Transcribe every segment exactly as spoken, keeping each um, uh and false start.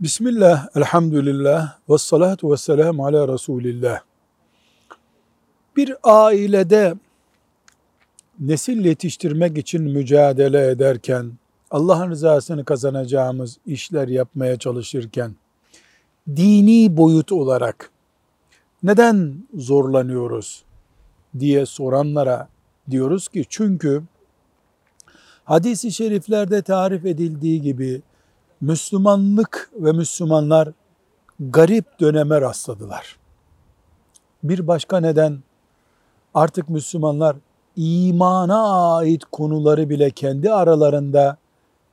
Bismillah, elhamdülillah, ve salatu ve selamu ala Resulillah. Bir ailede nesil yetiştirmek için mücadele ederken, Allah'ın rızasını kazanacağımız işler yapmaya çalışırken, dini boyut olarak neden zorlanıyoruz diye soranlara diyoruz ki, çünkü hadis-i şeriflerde tarif edildiği gibi, Müslümanlık ve Müslümanlar garip döneme rastladılar. Bir başka neden, artık Müslümanlar imana ait konuları bile kendi aralarında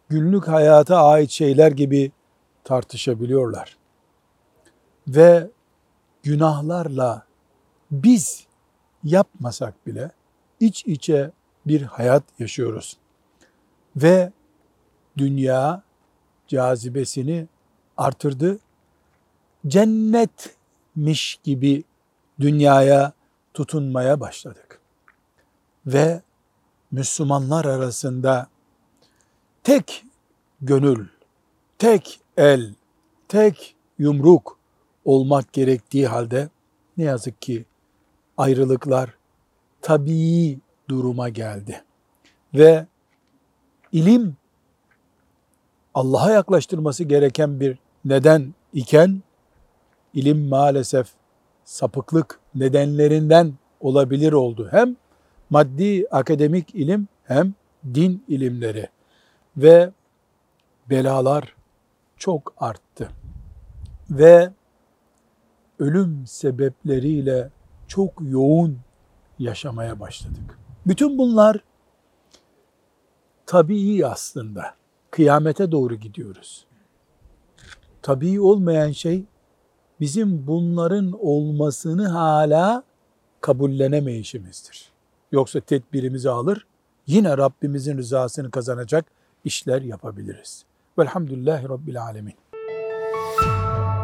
günlük hayata ait şeyler gibi tartışabiliyorlar. Ve günahlarla biz yapmasak bile iç içe bir hayat yaşıyoruz. Ve dünya cazibesini artırdı. Cennetmiş gibi dünyaya tutunmaya başladık. Ve Müslümanlar arasında tek gönül, tek el, tek yumruk olmak gerektiği halde ne yazık ki ayrılıklar tabii duruma geldi. Ve ilim Allah'a yaklaştırması gereken bir neden iken, ilim maalesef sapıklık nedenlerinden olabilir oldu. Hem maddi akademik ilim hem din ilimleri ve belalar çok arttı. Ve ölüm sebepleriyle çok yoğun yaşamaya başladık. Bütün bunlar tabii aslında. Kıyamete doğru gidiyoruz. Tabii olmayan şey bizim bunların olmasını hala kabullenemeyişimizdir. Yoksa tedbirimizi alır, yine Rabbimizin rızasını kazanacak işler yapabiliriz. Velhamdülillahi Rabbil Alemin.